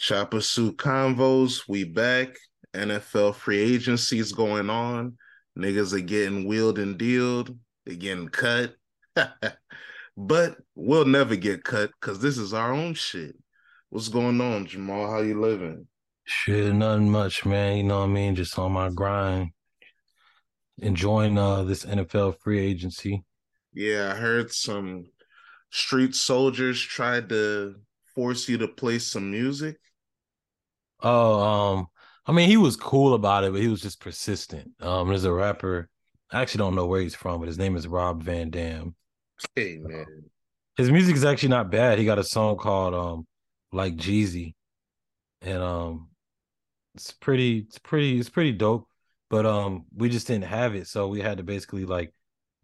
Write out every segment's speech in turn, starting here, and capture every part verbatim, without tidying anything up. Choppa Suit Convos, we back. N F L free agency is going on. Niggas are getting wheeled and dealed. They're getting cut. But we'll never get cut because this is our own shit. What's going on, Jamal? How you living? Shit, nothing much, man. You know what I mean? Just on my grind. Enjoying uh, this N F L free agency. Yeah, I heard some street soldiers tried to force you to play some music. Oh, um, I mean, he was cool about it, but he was just persistent. Um, there's a rapper, I actually don't know where he's from, but his name is Rob Van Dam. Hey, man. Um, his music is actually not bad. He got a song called um, Like Jeezy, and um, it's pretty, it's pretty, it's pretty dope. But um, we just didn't have it, so we had to basically like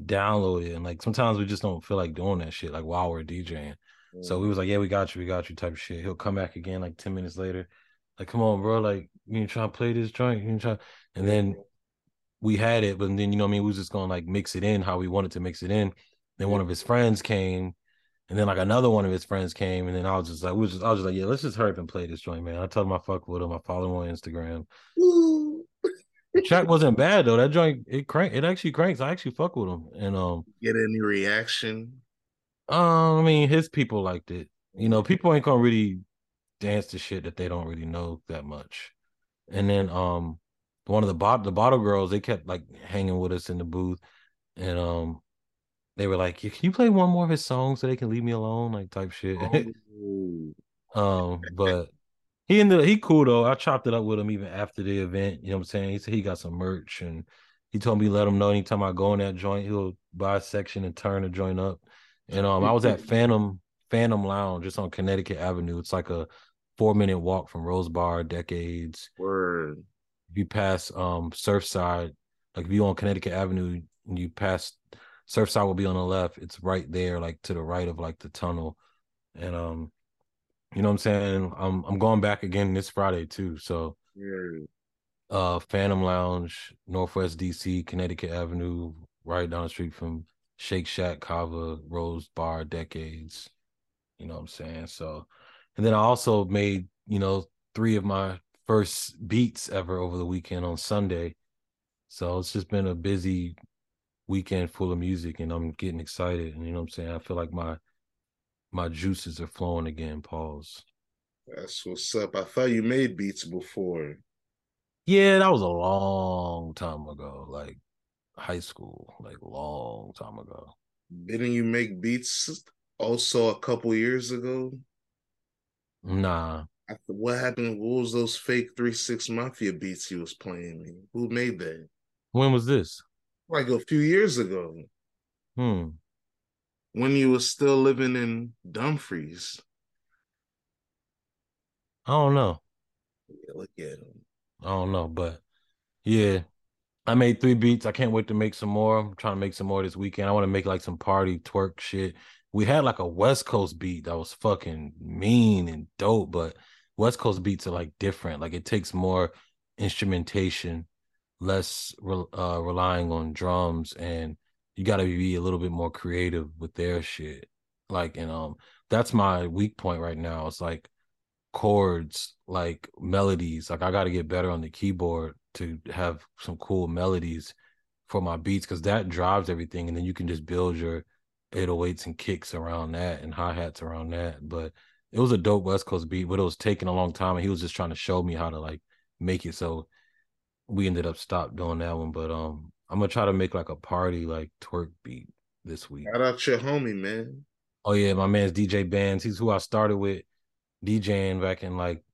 download it. And like sometimes we just don't feel like doing that shit, like while we're DJing. Mm. So we was like, yeah, we got you, we got you type of shit. He'll come back again like ten minutes later, like, come on, bro, like you ain't trying to play this joint, you ain't trying. And then we had it, but then you know what I mean, we was just gonna like mix it in how we wanted to mix it in. Then one of his friends came, and then like another one of his friends came, and then I was just like, we was just, I was just like, yeah, let's just hurry up and play this joint, man. I told him I fuck with him. I follow him on Instagram. Ooh. The track wasn't bad though. That joint, it crank, it actually cranks. I actually fuck with him. And um, get any reaction? Um, I mean, his people liked it. You know, people ain't gonna really dance to shit that they don't really know that much. And then um, one of the bot, the bottle girls, they kept like hanging with us in the booth, and um, they were like, "Can you play one more of his songs so they can leave me alone?" Like type shit. Oh. um, but. He ended up, he cool though. I chopped it up with him even after the event. You know what I'm saying? He said he got some merch, and he told me let him know anytime I go in that joint, he'll buy a section and turn the joint up. And um, I was at Phantom Phantom Lounge, just on Connecticut Avenue. It's like a four minute walk from Rose Bar Decades. Word. If you pass um Surfside, like if you on Connecticut Avenue and you pass Surfside will be on the left. It's right there, like to the right of like the tunnel, and um. You know what I'm saying? I'm I'm going back again this Friday too. So, yeah. uh, Phantom Lounge, Northwest D C, Connecticut Avenue, right down the street from Shake Shack, Cava, Rose Bar Decades. You know what I'm saying? So, and then I also made you know three of my first beats ever over the weekend on Sunday. So it's just been a busy weekend full of music, and I'm getting excited. And you know what I'm saying? I feel like my My juices are flowing again. Pause. That's what's up. I thought you made beats before. Yeah, that was a long time ago, like high school, like long time ago. Didn't you make beats also a couple years ago? Nah. I, what happened? What was those fake three six Mafia beats you was playing me? Who made that? When was this? Like a few years ago. Hmm. When you were still living in Dumfries. I don't know. Yeah, look at him. I don't know, but yeah. I made three beats. I can't wait to make some more. I'm trying to make some more this weekend. I want to make like some party twerk shit. We had like a West Coast beat that was fucking mean and dope, but West Coast beats are like different. Like it takes more instrumentation, less re- uh, relying on drums, and you got to be a little bit more creative with their shit. Like, and um, that's my weak point right now. It's like chords, like melodies. Like I got to get better on the keyboard to have some cool melodies for my beats, because that drives everything. And then you can just build your eight oh eights and kicks around that and hi-hats around that. But it was a dope West Coast beat, but it was taking a long time. And he was just trying to show me how to like make it. So we ended up stopped doing that one. But um. I'm going to try to make like a party, like twerk beat this week. Shout out your homie, man. Oh, yeah. My man's D J Bands. He's who I started with DJing back in like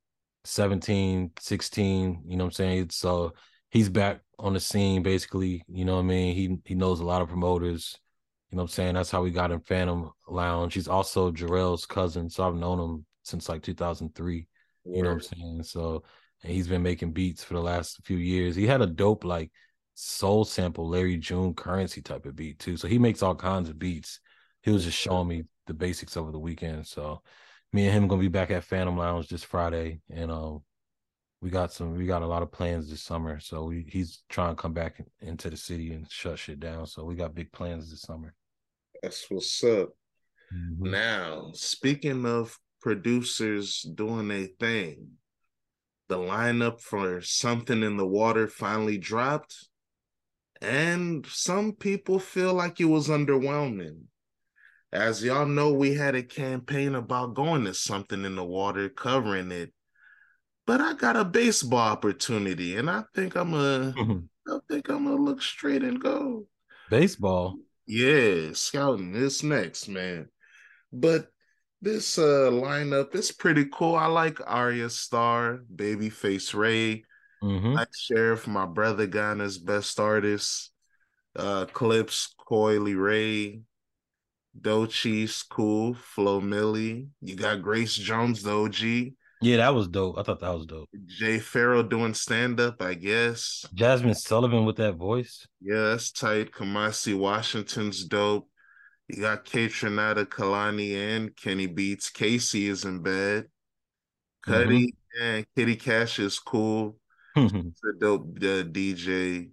seventeen, sixteen. You know what I'm saying? So he's back on the scene, basically. You know what I mean? He he knows a lot of promoters. You know what I'm saying? That's how we got in Phantom Lounge. He's also Jarrell's cousin. So I've known him since like two thousand three. Word. You know what I'm saying? So, and he's been making beats for the last few years. He had a dope, like, soul sample Larry June Currency type of beat too, so he makes all kinds of beats. He was just showing me the basics over the weekend. So me and him gonna be back at Phantom Lounge this Friday, and um we got some we got a lot of plans this summer. So we, he's trying to come back in, into the city and shut shit down, so we got big plans this summer. That's what's up. Mm-hmm. Now, speaking of producers doing their thing. The lineup for Something in the Water finally dropped, and some people feel like it was underwhelming. As y'all know, we had a campaign about going to Something in the Water, covering it. But I got a baseball opportunity, and I think I'm a, I think I'm gonna look straight and go. Baseball? Yeah, scouting. It's next, man. But this uh, lineup is pretty cool. I like Arya Starr, Babyface Ray, mm-hmm. Ice Sheriff, my brother Ghana's best artist, uh, Clipse, Coi Leray, Dochi's cool, Flo Milli. You got Grace Jones, the O G. Yeah, that was dope. I thought that was dope. Jay Farrell doing stand-up, I guess. Jasmine Sullivan with that voice. Yeah, that's tight. Kamasi Washington's dope. You got Kaytranada, Kalani, and Kenny Beats. Casey is in bed. Cuddy mm-hmm. and Kitty Cash is cool. It's a dope uh, D J.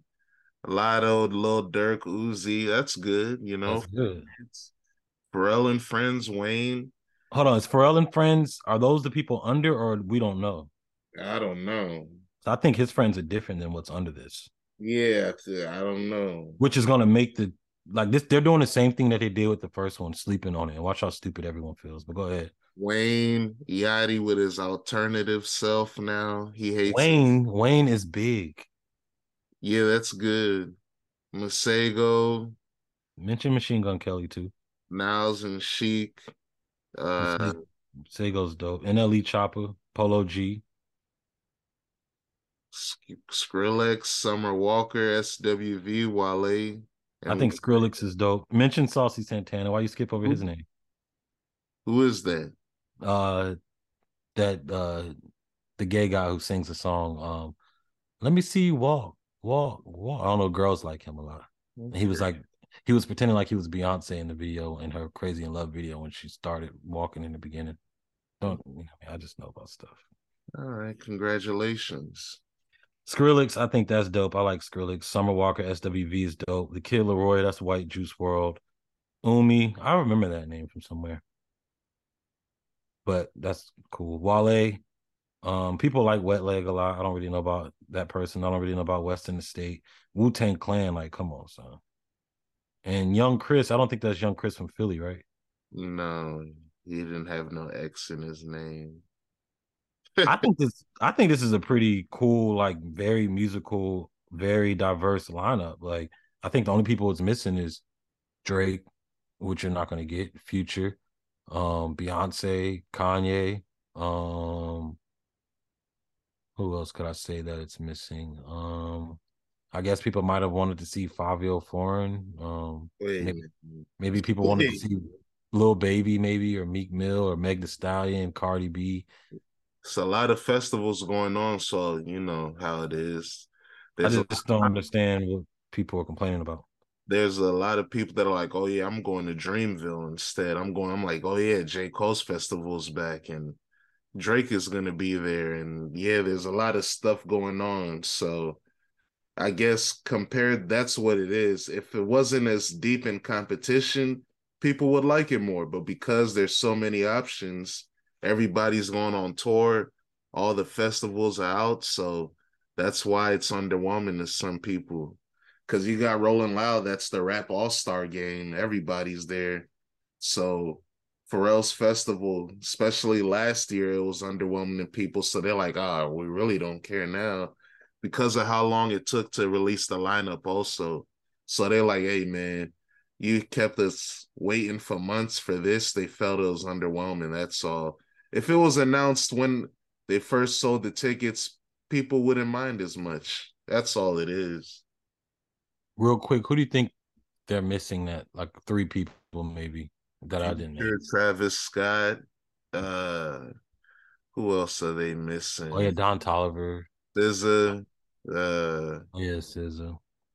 Lotto, Lil Durk, Uzi. That's good, you know. That's good. Pharrell and Friends, Wayne. Hold on, is Pharrell and Friends, are those the people under, or we don't know? I don't know. So I think his friends are different than what's under this. Yeah, I don't know. Which is going to make the, like this, they're doing the same thing that they did with the first one, sleeping on it. And watch how stupid everyone feels, but go ahead. Wayne, Yachty with his alternative self now. He hates Wayne. It. Wayne is big. Yeah, that's good. Masego. Mention Machine Gun Kelly too. Niles and Chic. Uh, Sego's dope. N L E Choppa, Polo G, Skrillex, Summer Walker, S W V, Wale. I think Skrillex is dope. Mention Saucy Santana. Why you skip over who, his name? Who is that? Uh, that uh, the gay guy who sings the song. Um, let me see you walk, walk, walk. I don't know. Girls like him a lot. Okay. He was like. He was pretending like he was Beyonce in the video, in her Crazy in Love video when she started walking in the beginning. Don't I, mean, I just know about stuff. All right, congratulations. Skrillex, I think that's dope. I like Skrillex. Summer Walker, S W V is dope. The Kid Leroy, that's White Juice World. Umi, I remember that name from somewhere. But that's cool. Wale, um, people like Wet Leg a lot. I don't really know about that person. I don't really know about West in the State. Wu-Tang Clan, like, come on, son. And Young Chris, I don't think that's Young Chris from Philly, right? No, he didn't have no X in his name. I think this I think this is a pretty cool, like, very musical, very diverse lineup. Like, I think the only people it's missing is Drake, which you're not going to get, Future, um, Beyonce, Kanye. Um, who else could I say that it's missing? Um... I guess people might have wanted to see Fabio Foreign. Um, maybe, maybe people wanted to see Lil Baby, maybe, or Meek Mill, or Meg Thee Stallion, Cardi B. It's a lot of festivals going on, so you know how it is. There's I just don't understand what people are complaining about. There's a lot of people that are like, oh, yeah, I'm going to Dreamville instead. I'm going, I'm like, oh, yeah, J. Cole's festival's back, and Drake is going to be there. And yeah, there's a lot of stuff going on, so. I guess compared, that's what it is. If it wasn't as deep in competition, people would like it more. But because there's so many options, everybody's going on tour, all the festivals are out, so that's why it's underwhelming to some people. Because you got Rolling Loud, that's the rap all-star game. Everybody's there. So Pharrell's festival, especially last year, it was underwhelming to people. So they're like, ah, we really don't care now. Because of how long it took to release the lineup also. So they're like, hey, man, you kept us waiting for months for this. They felt it was underwhelming, that's all. If it was announced when they first sold the tickets, people wouldn't mind as much. That's all it is. Real quick, who do you think they're missing that? Like three people maybe that I'm I didn't sure know. Travis Scott. Uh, who else are they missing? Oh, yeah, Don Toliver. S Z A, uh, yeah, S Z A.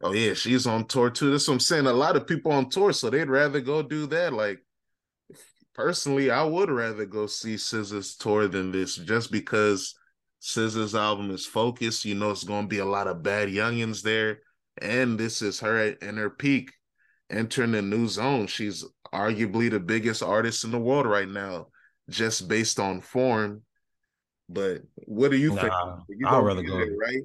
Oh yeah, she's on tour too. That's what I'm saying. A lot of people on tour, so they'd rather go do that. Like, personally, I would rather go see S Z A's tour than this, just because S Z A's album is focused. You know, it's gonna be a lot of bad youngins there, and this is her in her peak, entering a new zone. She's arguably the biggest artist in the world right now. just based on form. But what do you nah, think? You I'd rather go. There, right?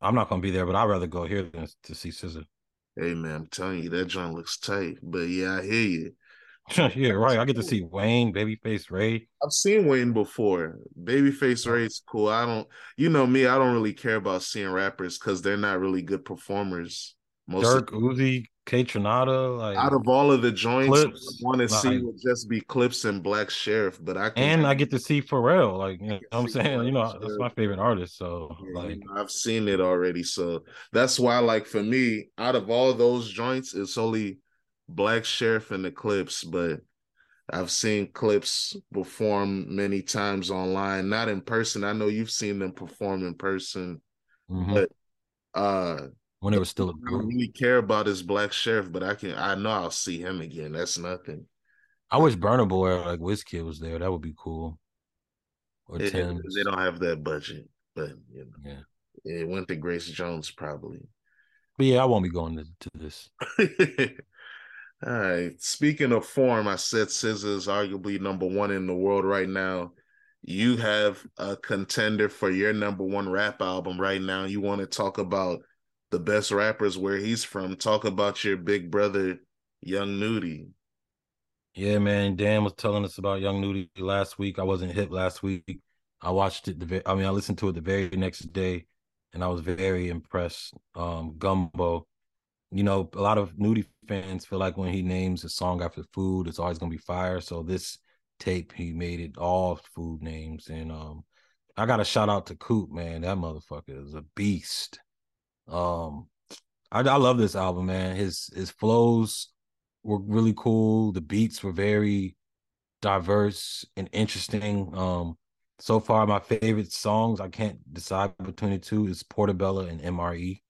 I'm not gonna be there, but I'd rather go here than to see S Z A. Hey man, I'm telling you, that joint looks tight. But yeah, I hear you. Yeah, right. I get to see Wayne, Babyface Ray. I've seen Wayne before. Babyface Ray is cool. I don't, you know me, I don't really care about seeing rappers because they're not really good performers. Most Dirk, Uzi, Kaytranada, like out of all of the joints, Clipse, I want to like, see would just be Clipse and Black Sheriff. But I can, and I get to see Pharrell. Like, you know what I'm saying, Black you know, Sheriff. That's my favorite artist. So yeah, like, I've seen it already. So that's why, like for me, out of all those joints, it's only Black Sheriff and the Clipse, but I've seen Clipse perform many times online, not in person. I know you've seen them perform in person, mm-hmm. but uh, when it was still a group. I don't really care about is Black Sheriff, but I can I know I'll see him again. That's nothing. I wish Burna Boy or like Wizkid was there. That would be cool. Or it, they don't have that budget, but you know, yeah, it went to Grace Jones probably. But yeah, I won't be going to, to this. All right. Speaking of form, I said S Z A is arguably number one in the world right now. You have a contender for your number one rap album right now. You want to talk about the best rappers where he's from. Talk about your big brother, Young Nudy. Yeah, man. Dan was telling us about Young Nudy last week. I wasn't hip last week. I watched it. The, I mean, I listened to it the very next day, and I was very impressed. Um, Gumbo. You know, a lot of Nudy fans feel like when he names a song after food, it's always going to be fire. So this tape, he made it all food names. And um, I got a shout out to Coop, man. That motherfucker is a beast. Um, I, I love this album, man. His, his flows were really cool. The beats were very diverse and interesting. Um, so far, my favorite songs, I can't decide between the two, is Portobello and M R E.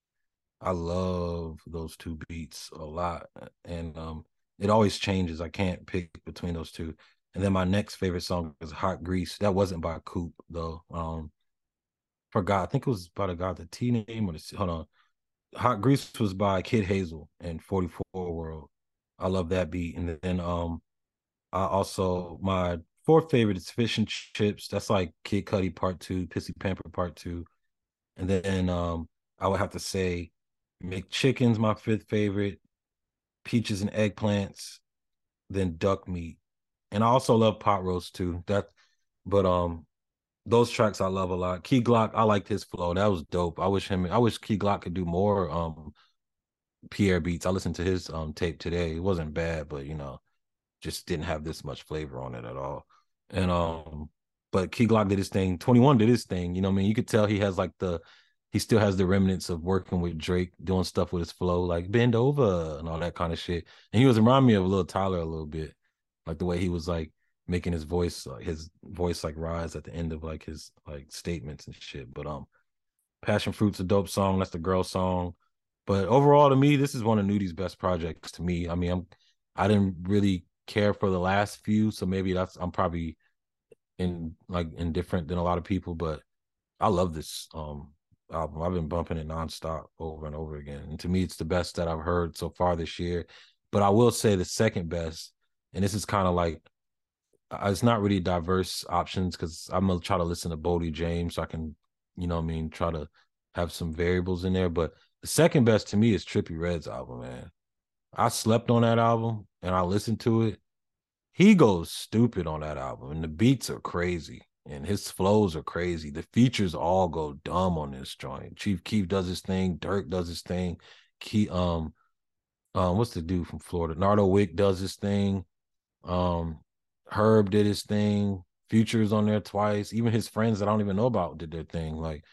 I love those two beats a lot, and um, it always changes. I can't pick between those two. And then my next favorite song is Hot Grease. That wasn't by Coop, though. Um, forgot. I think it was by the guy, the T name, or the, hold on. Hot Grease was by Kid Hazel and forty-four World. I love that beat. And then um, I also, my fourth favorite is Fish and Chips. That's like Kid Cudi Part two, Pissy Pamper Part two. And then um, I would have to say McChicken's my fifth favorite, Peaches and Eggplants, then Duck Meat, and I also love Pot Roast too. That, but um, those tracks I love a lot. Key Glock, I liked his flow. That was dope. I wish him. I wish Key Glock could do more. Um, Pierre beats. I listened to his um tape today. It wasn't bad, but you know, just didn't have this much flavor on it at all. And um, but Key Glock did his thing. twenty-one did his thing. You know, what I mean, you could tell he has like the. He still has the remnants of working with Drake, doing stuff with his flow, like Bend Over and all that kind of shit. And he was reminding me of Lil Tyler a little bit, like the way he was like making his voice, like his voice like rise at the end of like his like statements and shit. But um, Passion Fruit's a dope song. That's the girl song. But overall, to me, this is one of Nudy's best projects. To me, I mean, I'm I didn't really care for the last few, so maybe that's I'm probably in like indifferent than a lot of people. But I love this um. album. I've been bumping it nonstop over and over again. And to me, it's the best that I've heard so far this year. But I will say the second best, and this is kind of like, it's not really diverse options because I'm going to try to listen to Bodie James so I can, you know what I mean, try to have some variables in there. But the second best to me is Trippie Redd's album, man. I slept on that album and I listened to it. He goes stupid on that album and the beats are crazy. And his flows are crazy. The features all go dumb on this joint. Chief Keef does his thing. Dirk does his thing. Key, um, um, what's the dude from Florida? Nardo Wick does his thing. Um, Herb did his thing. Future's on there twice. Even his friends that I don't even know about did their thing. Like,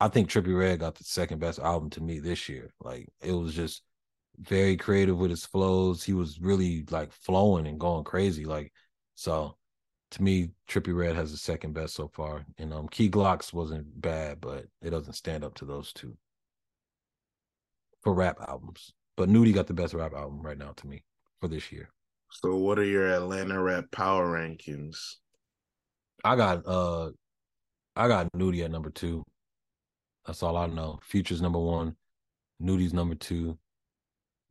I think Trippie Redd got the second best album to me this year. Like, it was just very creative with his flows. He was really like flowing and going crazy. Like, so. To me, Trippie Redd has the second best so far. And um, Key Glock's wasn't bad, but it doesn't stand up to those two for rap albums. But Nudy got the best rap album right now to me for this year. So what are your Atlanta rap power rankings? I got uh, I got Nudy at number two. That's all I know. Future's number one. Nudy's number two.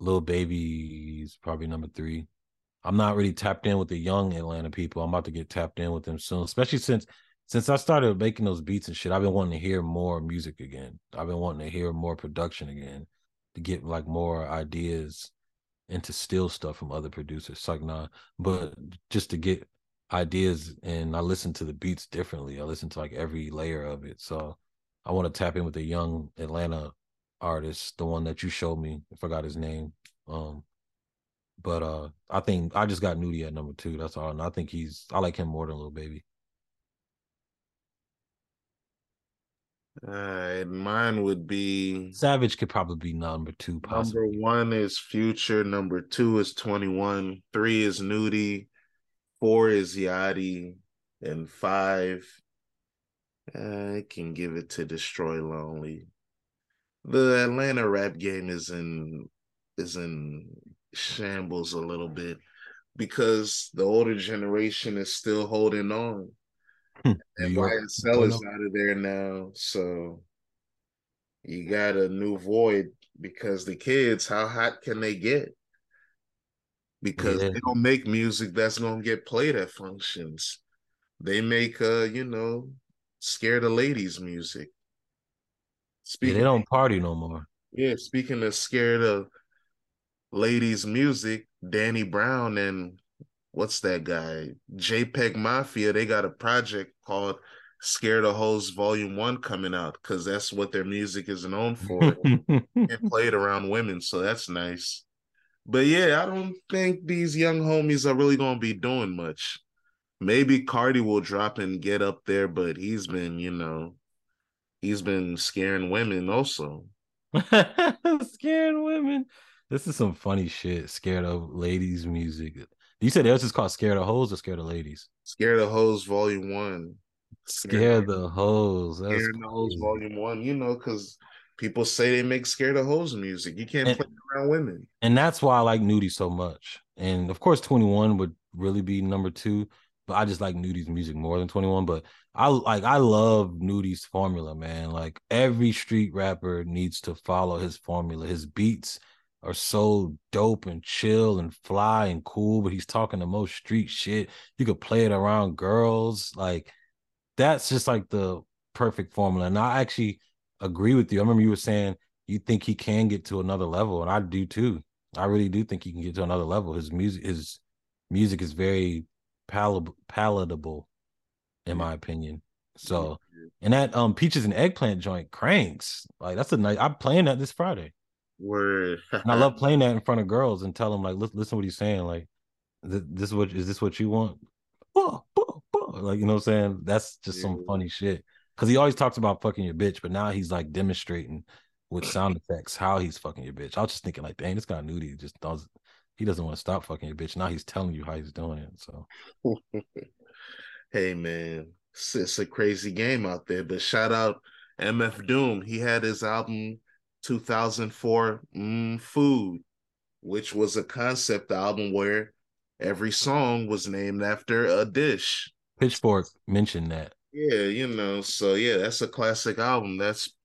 Lil Baby's probably number three. I'm not really tapped in with the young Atlanta people. I'm about to get tapped in with them soon, especially since since I started making those beats and shit. I've been wanting to hear more music again. I've been wanting to hear more production again, to get like more ideas and to steal stuff from other producers. It's like, nah, but just to get ideas. And I listen to the beats differently. I listen to like every layer of it. So I want to tap in with the young Atlanta artist, the one that you showed me. I forgot his name. Um, But uh, I think I just got Nudy at number two. That's all. And I think he's, I like him more than Lil Baby. All right. Mine would be. Savage could probably be number two. Possibly. Number one is Future. Number two is twenty-one. Three is Nudy. Four is Yachty. And five, I can give it to Destroy Lonely. The Atlanta rap game is in, is in. shambles a little bit because the older generation is still holding on. Hmm. And Y S L is out of there now. So you got a new void because the kids, how hot can they get? Because yeah. they don't make music that's going to get played at functions. They make, uh, you know, Scare the Ladies music. Speaking yeah, they don't party no more. Yeah, speaking of Scare the Ladies music, Danny Brown and what's that guy? JPEG Mafia. They got a project called Scare the Hoes Volume One coming out because that's what their music is known for. And played around women, so that's nice. But yeah, I don't think these young homies are really gonna be doing much. Maybe Cardi will drop and get up there, but he's been, you know, he's been scaring women also. Scaring women. This is some funny shit. Scared of Ladies music. You said theirs is called Scared of Hoes or Scared of Ladies? Scared of Hoes Volume one. Scared the Hoes. Scared the cool. Hoes Volume one. You know, because people say they make Scared of Hoes music. You can't and, play around women. And that's why I like Nudy so much. And of course, twenty-one would really be number two. But I just like Nudy's music more than twenty-one. But I like I love Nudy's formula, man. Like every street rapper needs to follow his formula. His beats are so dope and chill and fly and cool, but he's talking the most street shit. You could play it around girls. Like, that's just like the perfect formula. And I actually agree with you. I remember you were saying you think he can get to another level, and I do too. I really do think he can get to another level. His music, his music is very pal- palatable, in my opinion. So, and that um Peaches and Eggplant joint cranks. Like, that's a nice, I'm playing that this Friday. Word. And I love playing that in front of girls and tell them, like, listen, listen what he's saying. Like, th- this is what is this what you want? Whoa, whoa, whoa. Like, you know what I'm saying? That's just yeah. some funny shit. Because he always talks about fucking your bitch, but now he's like demonstrating with sound effects how he's fucking your bitch. I was just thinking, like, dang, this guy Nudy he just does he doesn't want to stop fucking your bitch. Now he's telling you how he's doing it. So hey man, it's, it's a crazy game out there. But shout out M F Doom. He had his album two thousand four mm, Food, which was a concept album where every song was named after a dish. Pitchfork mentioned that. Yeah, you know, so yeah, that's a classic album. That's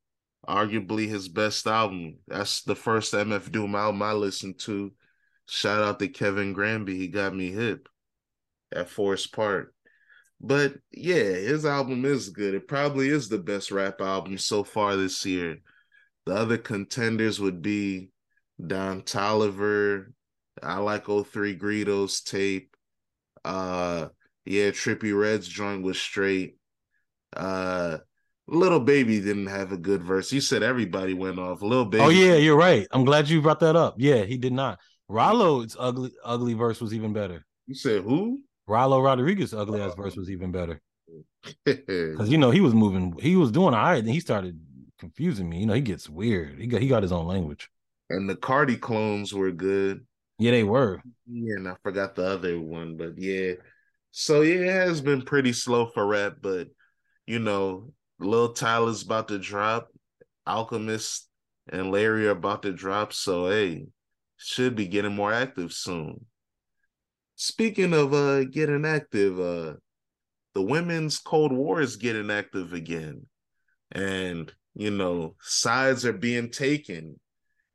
arguably his best album. That's the first M F Doom album I listened to. Shout out to Kevin Granby. He got me hip at Forest Park. But yeah, his album is good. It probably is the best rap album so far this year. The other contenders would be Don Toliver, I Like oh three Greedo's tape. Uh, yeah, Trippie Red's joint was straight. Uh, Lil Baby didn't have a good verse. You said everybody went off. Lil Baby. Oh, yeah, you're right. I'm glad you brought that up. Yeah, he did not. Rollo's ugly, ugly verse was even better. You said who? Rollo Rodriguez's ugly ass oh. verse was even better. Because, you know, he was moving. He was doing all right, and he started confusing me. You know, he gets weird. He got he got his own language. And the Cardi clones were good. Yeah, they were. Yeah, and I forgot the other one, but yeah. So yeah, it has been pretty slow for rap, but you know, Lil Tyler's about to drop. Alchemist and Larry are about to drop, so hey, should be getting more active soon. Speaking of uh getting active, uh the women's Cold War is getting active again. And you know, sides are being taken.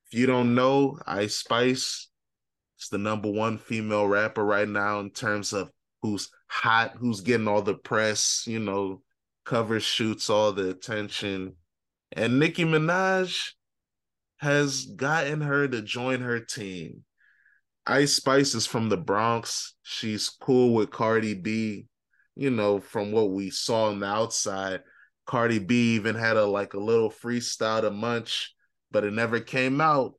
If you don't know, Ice Spice She's the number one female rapper right now in terms of who's hot, who's getting all the press, you know, cover shoots, all the attention. And Nicki Minaj has gotten her to join her team. Ice Spice is from the Bronx. She's cool with Cardi B, you know, from what we saw on the outside. Cardi B even had a like a little freestyle to Munch, but it never came out.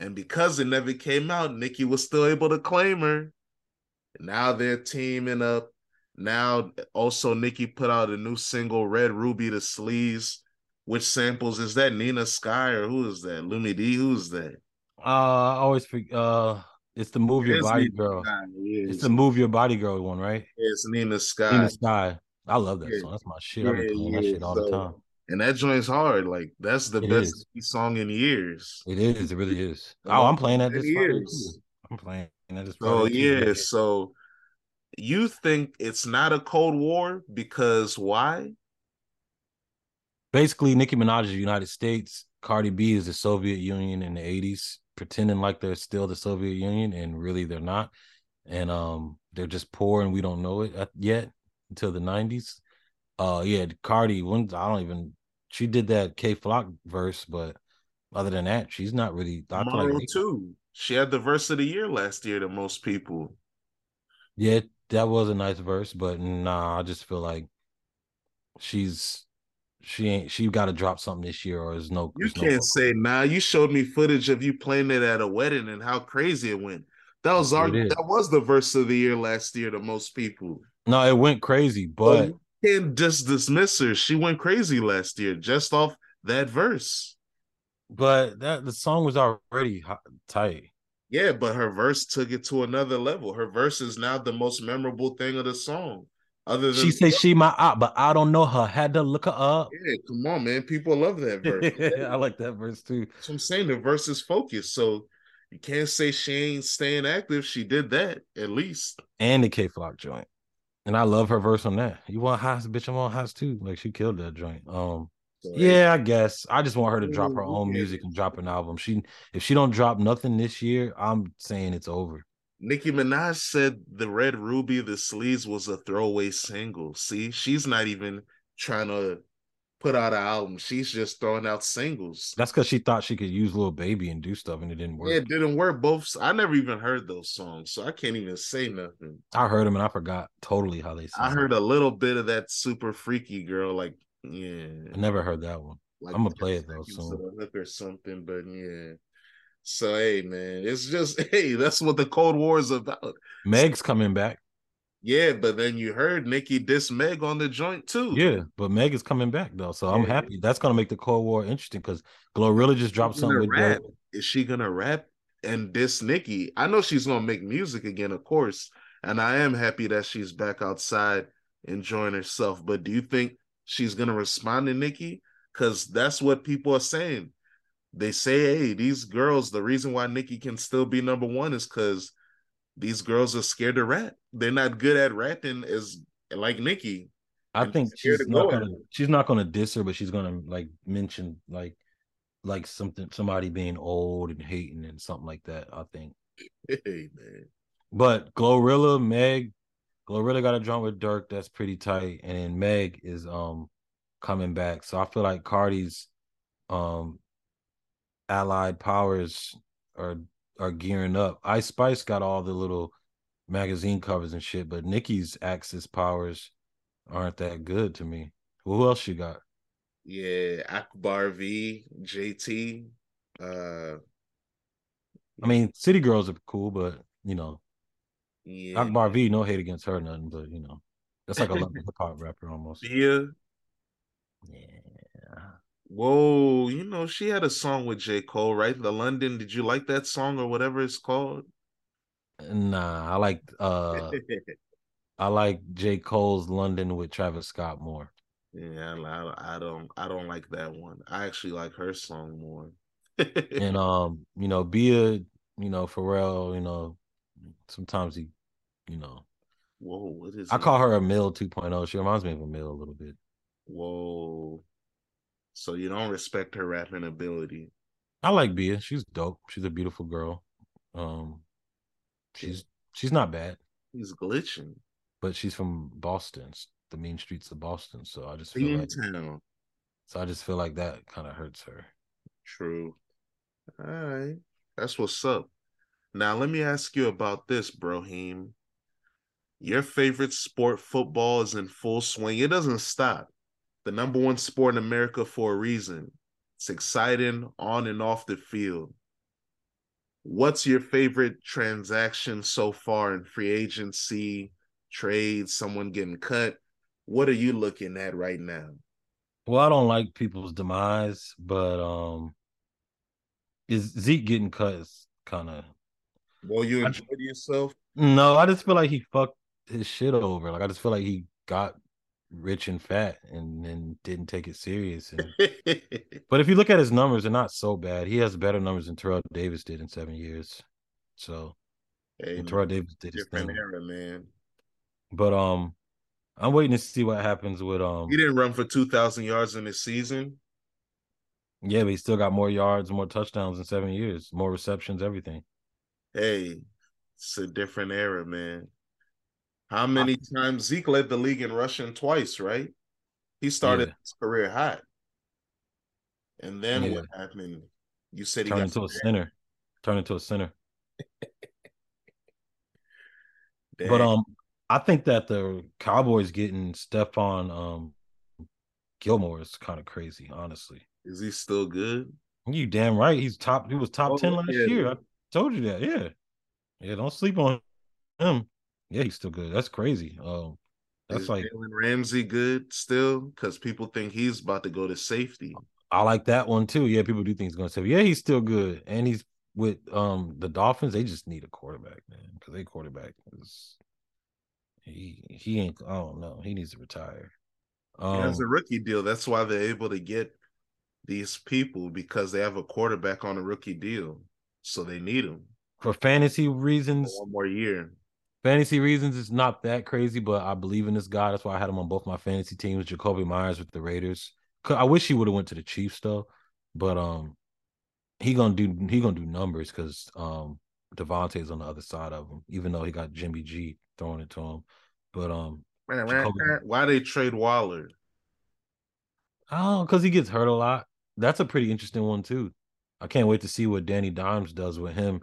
And because it never came out, Nicki was still able to claim her. Now they're teaming up. Now also Nicki put out a new single, Red Ruby to Sleaze, which samples is that Nina Sky or who is that? Lumi D, who's that? Uh, I always forget. Uh... It's the Move Your Body Girl. It's the Move Your Body Girl one, right? It's Nina Sky. Nina Sky. I love that song. That's my shit. I've been playing that shit all the time. And that joint's hard. Like, that's the best song in years. It is. It really is. Oh, I'm playing that this Friday, too. I'm playing that this Friday. Oh, yeah. So you think it's not a Cold War because why? Basically, Nicki Minaj is the United States. Cardi B is the Soviet Union in the eighties. Pretending like they're still the Soviet Union and really they're not, and um they're just poor and we don't know it yet until the nineties. Uh yeah, Cardi, when I don't even she did that Key Glock verse, but other than that, she's not really. I Tomorrow like, too. She had the verse of the year last year to most people. Yeah, that was a nice verse, but nah, I just feel like she's. She ain't. She got to drop something this year, or there's no. You there's can't no say nah. You showed me footage of you playing it at a wedding and how crazy it went. That was our. That was the verse of the year last year to most people. No, it went crazy, but so you can't just dismiss her. She went crazy last year just off that verse. But that the song was already hot, tight. Yeah, but her verse took it to another level. Her verse is now the most memorable thing of the song. Other than she say she my op, but I don't know her. Had to look her up. Yeah, come on, man. People love that verse. I like that verse too. So I'm saying the verse is focused. So you can't say she ain't staying active. She did that at least. And the K Flock joint. And I love her verse on that. You want house, bitch. I'm on house too. Like she killed that joint. Um, so, yeah, I guess. I just want her to drop her own music and drop an album. She if she don't drop nothing this year, I'm saying it's over. Nicki Minaj said the Red Ruby, the Sleaze was a throwaway single. See, she's not even trying to put out an album. She's just throwing out singles. That's because she thought she could use Lil Baby and do stuff, and it didn't work. Yeah, it didn't work. Both. I never even heard those songs, so I can't even say nothing. I heard them, and I forgot totally how they sound. I heard a little bit of that Super Freaky Girl, like, yeah. I never heard that one. Like I'm going to play it, though, soon. Or something, but yeah. So, hey, man, it's just, hey, that's what the Cold War is about. Meg's coming back. Yeah, but then you heard Nicki diss Meg on the joint, too. Yeah, but Meg is coming back, though, so yeah. I'm happy. That's going to make the Cold War interesting because Glorilla just dropped something with rap. Is she going to rap and diss Nicki? I know she's going to make music again, of course, and I am happy that she's back outside enjoying herself, but do you think she's going to respond to Nicki? Because that's what people are saying. They say, hey, these girls, the reason why Nicki can still be number one is because these girls are scared to rap. They're not good at rapping as like Nicki. I and think she's, she's not gonna she's not gonna diss her, but she's gonna like mention like like something somebody being old and hating and something like that, I think. Hey man. But Glorilla, Meg, Glorilla got a joint with Dirk, that's pretty tight. And then Meg is um coming back. So I feel like Cardi's um allied powers are are gearing up. Ice Spice got all the little magazine covers and shit, but Nicki's Axis powers aren't that good to me. Well, who else you got? Yeah, Akbar V, J T. Uh, I mean, City Girls are cool, but you know, yeah. Akbar V, no hate against her, nothing, but you know, that's like a lot of hip hop rapper almost. Yeah. Yeah. Whoa, you know, she had a song with J. Cole, right? The London, did you like that song or whatever it's called? Nah, I like uh I like J. Cole's London with Travis Scott more. Yeah, I, I don't I don't like that one. I actually like her song more. And um, you know, Bia, you know, Pharrell, you know, sometimes he, you know. Whoa, what is I that? Call her a Mill two point oh. She reminds me of a Mill a little bit. Whoa. So you don't respect her rapping ability. I like Bia. She's dope. She's a beautiful girl. Um, She's she's not bad. She's glitching. But she's from Boston, the mean streets of Boston. So I just feel like, so I just feel like that kind of hurts her. True. All right. That's what's up. Now let me ask you about this, Broheem. Your favorite sport, football, is in full swing. It doesn't stop. The number one sport in America for a reason. It's exciting on and off the field. What's your favorite transaction so far in free agency, trades, someone getting cut? What are you looking at right now? Well, I don't like people's demise, but um, is Zeke getting cut is kind of... Well, you enjoyed I, yourself? No, I just feel like he fucked his shit over. Like I just feel like he got rich and fat and then didn't take it serious. And, but if you look at his numbers, they're not so bad. He has better numbers than Terrell Davis did in seven years. So hey, Terrell Davis did his thing. Different era, man. But um, I'm waiting to see what happens with um. He didn't run for two thousand yards in this season. Yeah, but he still got more yards, more touchdowns in seven years, more receptions, everything. Hey, it's a different era, man. How many times Zeke led the league in rushing twice, right? He started yeah. his career hot. And then yeah. what happened? You said he Turned got into a center. Turned into a center. But um, I think that the Cowboys getting Stephon um, Gilmore is kind of crazy, honestly. Is he still good? You damn right. He's top. He was top oh, ten last yeah. year. I told you that. Yeah. Yeah, don't sleep on him. Yeah, he's still good. That's crazy. Um, that's Is like Jalen Ramsey good still? Because people think he's about to go to safety. I like that one too. Yeah, people do think he's going to safety. Yeah, he's still good, and he's with um the Dolphins. They just need a quarterback, man. Because they quarterback is he he ain't. I don't know. He needs to retire. Um, yeah, it's a rookie deal. That's why they're able to get these people because they have a quarterback on a rookie deal, so they need him for fantasy reasons. For one more year. Fantasy reasons, it's not that crazy, but I believe in this guy. That's why I had him on both my fantasy teams. Jacoby Myers with the Raiders. I wish he would have went to the Chiefs though, but um, he gonna do he gonna do numbers because um Devontae's on the other side of him, even though he got Jimmy G throwing it to him. But um, man, Jacoby, man, why they trade Waller? Oh, because he gets hurt a lot. That's a pretty interesting one too. I can't wait to see what Danny Dimes does with him.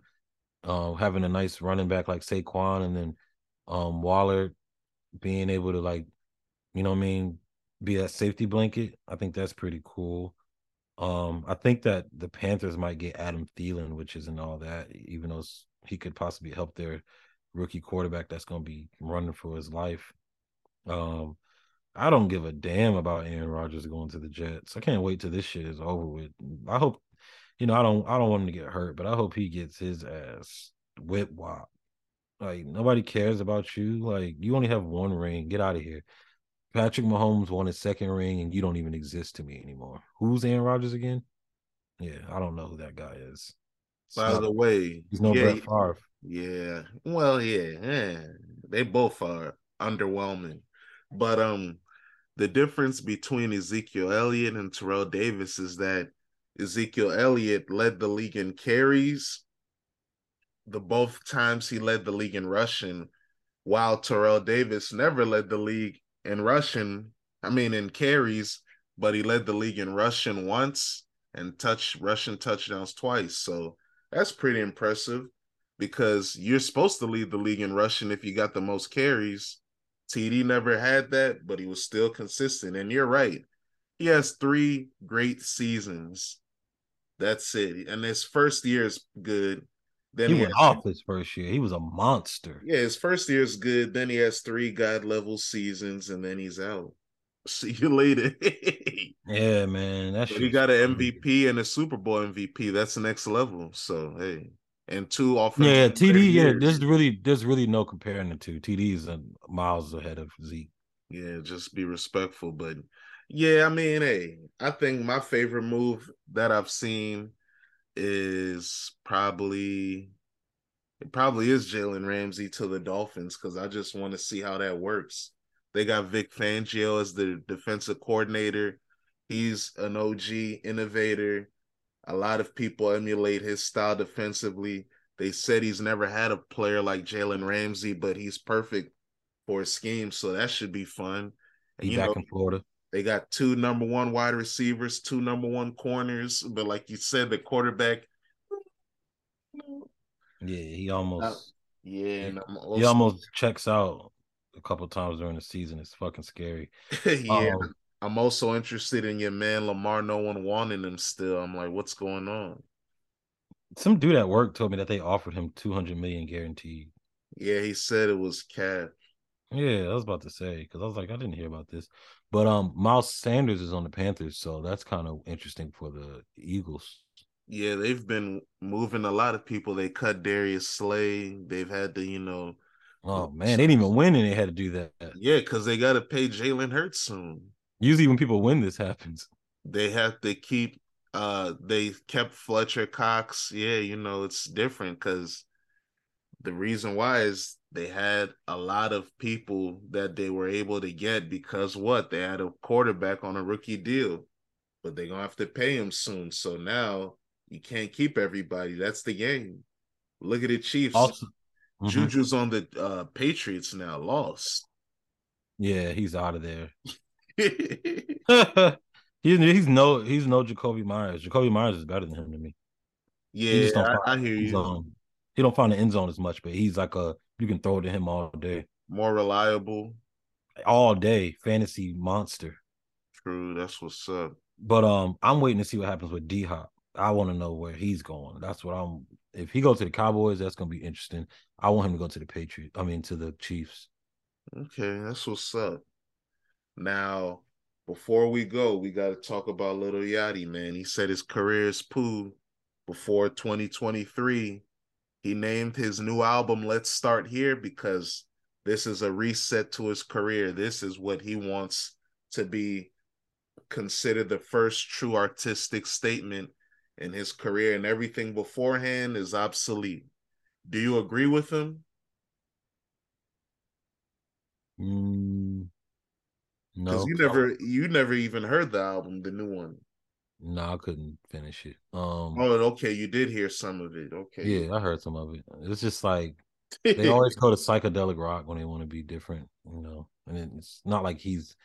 Uh, having a nice running back like Saquon and then um, Waller being able to, like, you know what I mean, be that safety blanket. I think that's pretty cool. Um, I think that the Panthers might get Adam Thielen, which isn't all that, even though he could possibly help their rookie quarterback that's going to be running for his life. Um, I don't give a damn about Aaron Rodgers going to the Jets. I can't wait till this shit is over with. I hope You know, I don't I don't want him to get hurt, but I hope he gets his ass whip wop. Like, nobody cares about you. Like, you only have one ring. Get out of here. Patrick Mahomes won his second ring, and you don't even exist to me anymore. Who's Aaron Rodgers again? Yeah, I don't know who that guy is. By so, the way, he's no yeah, Brett Favre. Yeah. Well, yeah, yeah. They both are underwhelming. But um, the difference between Ezekiel Elliott and Terrell Davis is that Ezekiel Elliott led the league in carries the both times he led the league in rushing, while Terrell Davis never led the league in rushing, I mean in carries, but he led the league in rushing once and touch rushing touchdowns twice. So that's pretty impressive because you're supposed to lead the league in rushing if you got the most carries. T D never had that, but he was still consistent. And you're right. He has three great seasons. That's it. And his first year is good. Then he, he went has, off his first year. He was a monster. Yeah, his first year is good. Then he has three God-level seasons, and then he's out. See you later. Yeah, man. That's he got an M V P and a Super Bowl M V P. That's the next level. So, hey. And two offensive Yeah, T D, yeah. There's really, there's really no comparing the two. T D is miles ahead of Zeke. Yeah, just be respectful, but... Yeah, I mean, hey, I think my favorite move that I've seen is probably it probably is Jalen Ramsey to the Dolphins because I just want to see how that works. They got Vic Fangio as the defensive coordinator. He's an O G innovator. A lot of people emulate his style defensively. They said he's never had a player like Jalen Ramsey, but he's perfect for a scheme, so that should be fun. And, you know, back in Florida. They got two number one wide receivers, two number one corners, but like you said, the quarterback. Yeah, he almost. Not, yeah, he, also, he almost checks out a couple times during the season. It's fucking scary. Yeah, um, I'm also interested in your man Lamar. No one wanting him still. I'm like, what's going on? Some dude at work told me that they offered him two hundred million dollars guaranteed. Yeah, he said it was cash. Yeah, I was about to say, because I was like, I didn't hear about this. But um, Miles Sanders is on the Panthers, so that's kind of interesting for the Eagles. Yeah, they've been moving a lot of people. They cut Darius Slay. They've had to, you know. Oh, man, they didn't even win and they had to do that. Yeah, because they got to pay Jalen Hurts soon. Usually when people win, this happens. They have to keep, uh, they kept Fletcher Cox. Yeah, you know, it's different because the reason why is they had a lot of people that they were able to get because what? They had a quarterback on a rookie deal, but they're going to have to pay him soon. So now you can't keep everybody. That's the game. Look at the Chiefs. Also, mm-hmm. Juju's on the uh, Patriots now, lost. Yeah, he's out of there. he's, he's no he's no Jacoby Myers. Jacoby Myers is better than him to me. Yeah, he just don't I, I hear you. Zone. He don't find the end zone as much, but he's like a, you can throw to him all day. More reliable. All day. Fantasy monster. True, that's what's up. But um, I'm waiting to see what happens with D-Hop. I want to know where he's going. That's what I'm, if he goes to the Cowboys, that's going to be interesting. I want him to go to the Patriots, I mean, to the Chiefs. Okay, that's what's up. Now, before we go, we got to talk about Lil Yachty, man. He said his career is poo before twenty twenty-three. He named his new album Let's Start Here because this is a reset to his career. This is what he wants to be considered the first true artistic statement in his career, and everything beforehand is obsolete. Do you agree with him? Mm, no. Because you never, you never even heard the album, the new one. No, I couldn't finish it. Um, oh, okay. You did hear some of it. Okay. Yeah, I heard some of it. It's just like they always go to psychedelic rock when they want to be different, you know. And it's not like he's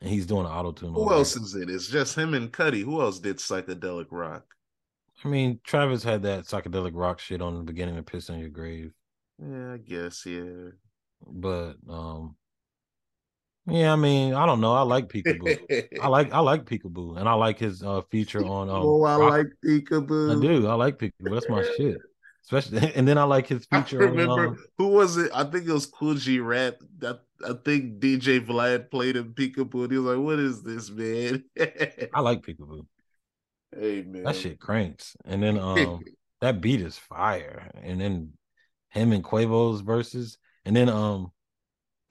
and he's doing an auto-tune. Who else that. Is it? It's just him and Cudi. Who else did psychedelic rock? I mean, Travis had that psychedelic rock shit on the beginning of Piss on Your Grave. Yeah, I guess, yeah. But um yeah, I mean, I don't know. I like Peekaboo. I like I like Peekaboo, and I like his uh, feature on. Um, oh, I Rock. Like Peekaboo. I do. I like Peekaboo. That's my shit. Especially, and then I like his feature. I remember on, um, who was it? I think it was Kool G Rap. I, I think D J Vlad played him Peekaboo, and he was like, "What is this, man?" I like Peekaboo. Hey man, that shit cranks. And then um, that beat is fire. And then him and Quavo's verses, and then um,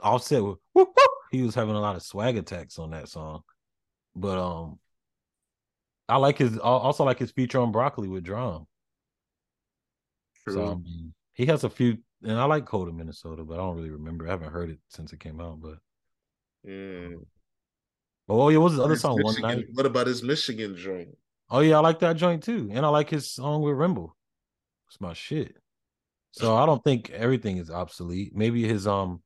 Offset with whoop whoop. He was having a lot of swag attacks on that song, but um, I like his also like his feature on Broccoli with Drum. True. So I mean, he has a few, and I like Cold in Minnesota, but I don't really remember. I haven't heard it since it came out, but yeah. Um, oh yeah, what was the other song? Michigan, One Night. What about his Michigan joint? Oh yeah, I like that joint too, and I like his song with Rimble. It's my shit. So I don't think everything is obsolete. Maybe his um.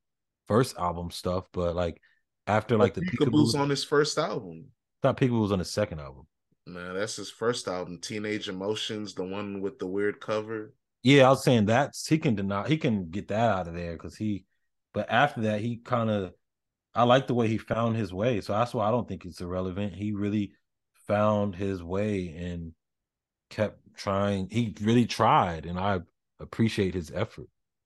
first album stuff, but like after like the Peekaboo's on his first album. I thought Peekaboo was on his second album. Nah, that's his first album, Teenage Emotions, the one with the weird cover. Yeah, I was saying that's he can deny he can get that out of there because he but after that he kind of I like the way he found his way. So that's why I don't think it's irrelevant. He really found his way and kept trying. He really tried, and I appreciate his effort.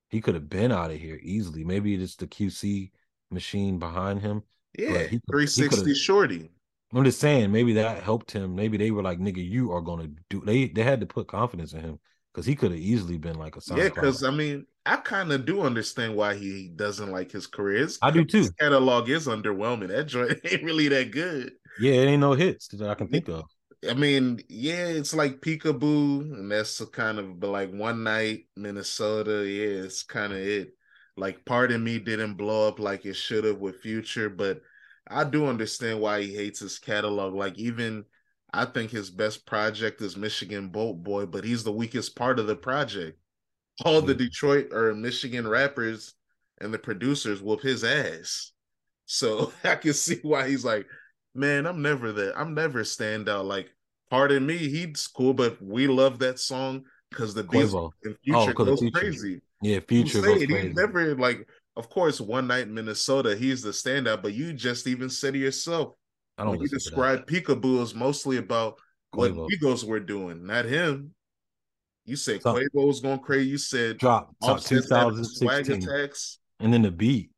He could have been out of here easily. Maybe it's the Q C machine behind him. Yeah, he, three sixty he shorty. I'm just saying, maybe that helped him. Maybe they were like, nigga, you are going to do... They they had to put confidence in him because he could have easily been like a SoundCloud. Yeah, because, I mean, I kind of do understand why he doesn't like his career. His, I do too. His catalog is underwhelming. That joint ain't really that good. Yeah, it ain't no hits that I can think of. I mean, yeah, it's like Peekaboo, and that's a kind of, but like One Night, Minnesota, yeah, it's kind of it. Like Pardon Me didn't blow up like it should have with Future, but I do understand why he hates his catalog. Like even, I think his best project is Michigan Boat Boy, but he's the weakest part of the project. all the Detroit or Michigan rappers and the producers whoop his ass. So I can see why he's like, man, I'm never that. I'm never standout. Like, pardon me, he's cool, but we love that song because the beats in Future oh, goes Future. crazy. Yeah, Future goes crazy. He's never like, of course, One Night in Minnesota, he's the standout, but you just even said to yourself, I don't when you describe Peekaboo is mostly about Quavo. What Migos were doing, not him. You said so, Quavo's going crazy. You said drop top two thousand sixteen swag attacks, and then the beat.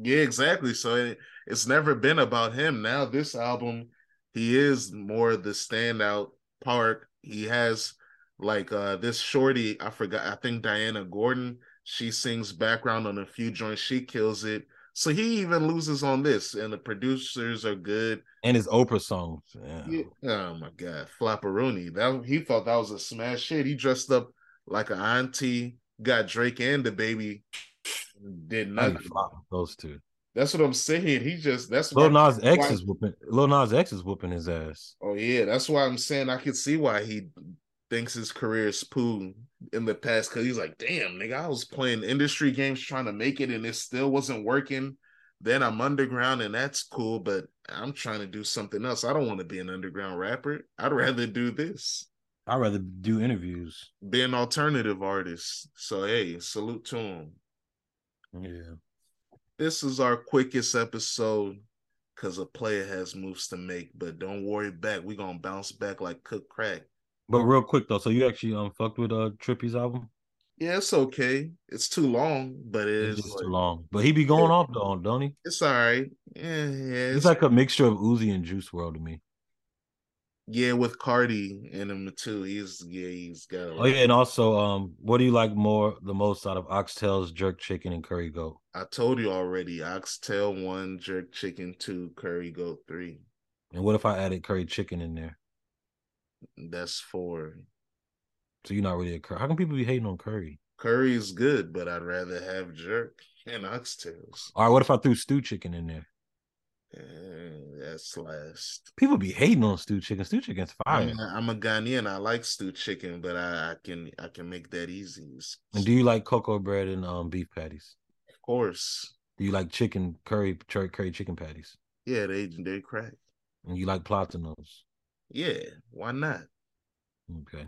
Yeah, exactly. So it, it's never been about him. Now this album, he is more the standout part. He has like uh, this shorty. I forgot. I think Diana Gordon. She sings background on a few joints. She kills it. So he even loses on this, and the producers are good. And his Oprah songs. Yeah. Yeah. Oh, my God. Flopperoni. That, he thought that was a smash hit. He dressed up like an auntie, got Drake and the baby, did nothing. Those two. That's what I'm saying. He just, that's Lil why. Nas X why, is whooping, Lil Nas X is whooping his ass. Oh, yeah. That's why I'm saying I can see why he thinks his career is poo in the past, because he's like, damn, nigga, I was playing industry games trying to make it and it still wasn't working. Then I'm underground and that's cool, but I'm trying to do something else. I don't want to be an underground rapper. I'd rather do this. I'd rather do interviews. Be an alternative artist. So, hey, salute to him. Yeah. This is our quickest episode because a player has moves to make, but don't worry back. We're going to bounce back like cook crack. But real quick though, so you actually um fucked with uh Trippy's album? Yeah, it's okay. It's too long, but it it's is like, too long. But he be going it, off though, don't he? It's all right. Yeah, yeah. It's, it's like a mixture of Uzi and Juice world to me. Yeah, with Cardi in him too. He's yeah, he's got. Like, oh yeah, and also um, what do you like more the most out of oxtails, jerk chicken, and curry goat? I told you already. Oxtail one, jerk chicken two, curry goat three. And what if I added curry chicken in there? That's four. So you're not really a curry. How can people be hating on curry? Curry is good, but I'd rather have jerk and oxtails. All right, what if I threw stew chicken in there? Yeah, that's last. People be hating on stew chicken. Stew chicken's fire. I mean, I'm a Ghanaian. I like stew chicken, but I, I can I can make that easy. It's, and do you like cocoa bread and um beef patties? Of course. Do you like chicken curry curry chicken patties? Yeah, they they crack. And you like platanos? Yeah, why not? Okay.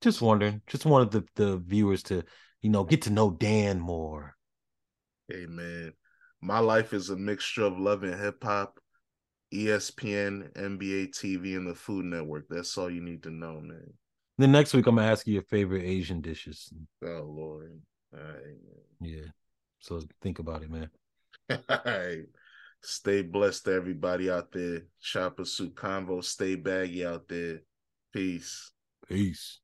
Just wondering. Just wanted the, the viewers to, you know, get to know Dan more. Hey, man. My life is a mixture of love and hip-hop, E S P N, N B A T V, and the Food Network. That's all you need to know, man. Then next week, I'm going to ask you your favorite Asian dishes. Oh, Lord. All right, man. Yeah. So think about it, man. All right. Stay blessed to everybody out there. Choppa Suit Convo. Stay baggy out there. Peace. Peace.